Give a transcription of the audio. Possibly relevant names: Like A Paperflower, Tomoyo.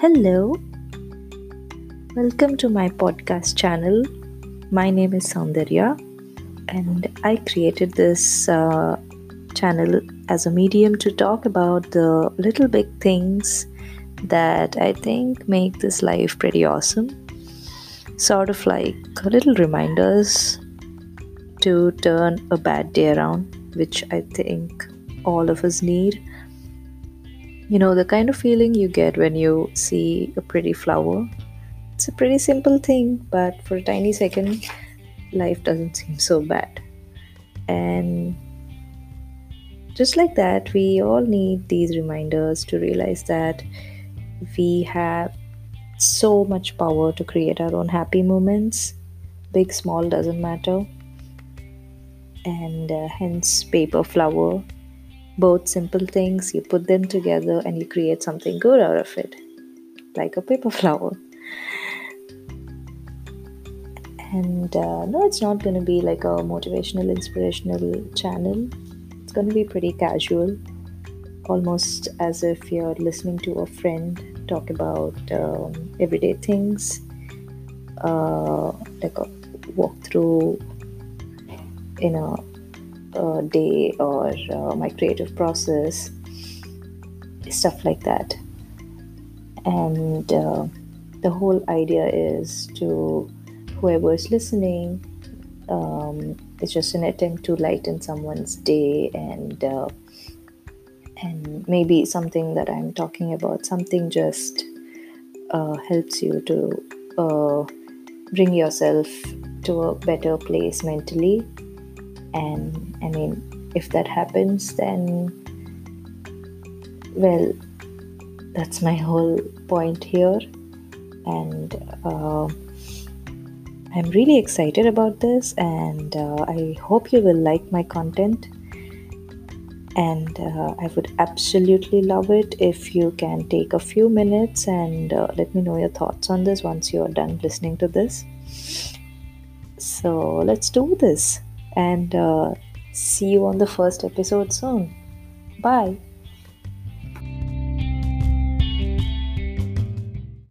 Hello, welcome to my podcast channel. My name is Soundarya and I created this channel as a medium to talk about the little big things that I think make this life pretty awesome. Sort of like little reminders to turn a bad day around, which I think all of us need. You know, the kind of feeling you get when you see a pretty flower. It's a pretty simple thing, but for a tiny second, life doesn't seem so bad. And just like that, we all need these reminders to realize that we have so much power to create our own happy moments. Big, small, doesn't matter. And hence, paper, flower. Both simple things, you put them together and you create something good out of it, like a paper flower. And no, it's not going to be like a motivational, inspirational channel. It's going to be pretty casual, almost as if you're listening to a friend talk about everyday things, like a walkthrough in a day, or my creative process, stuff like that. And the whole idea is to whoever is listening, it's just an attempt to lighten someone's day, and maybe something that I'm talking about, something just helps you to bring yourself to a better place mentally. And I mean, if that happens, then, well, that's my whole point here. And I'm really excited about this, and I hope you will like my content. And I would absolutely love it if you can take a few minutes and let me know your thoughts on this once you're done listening to this. So let's do this. And see you on the first episode soon. Bye.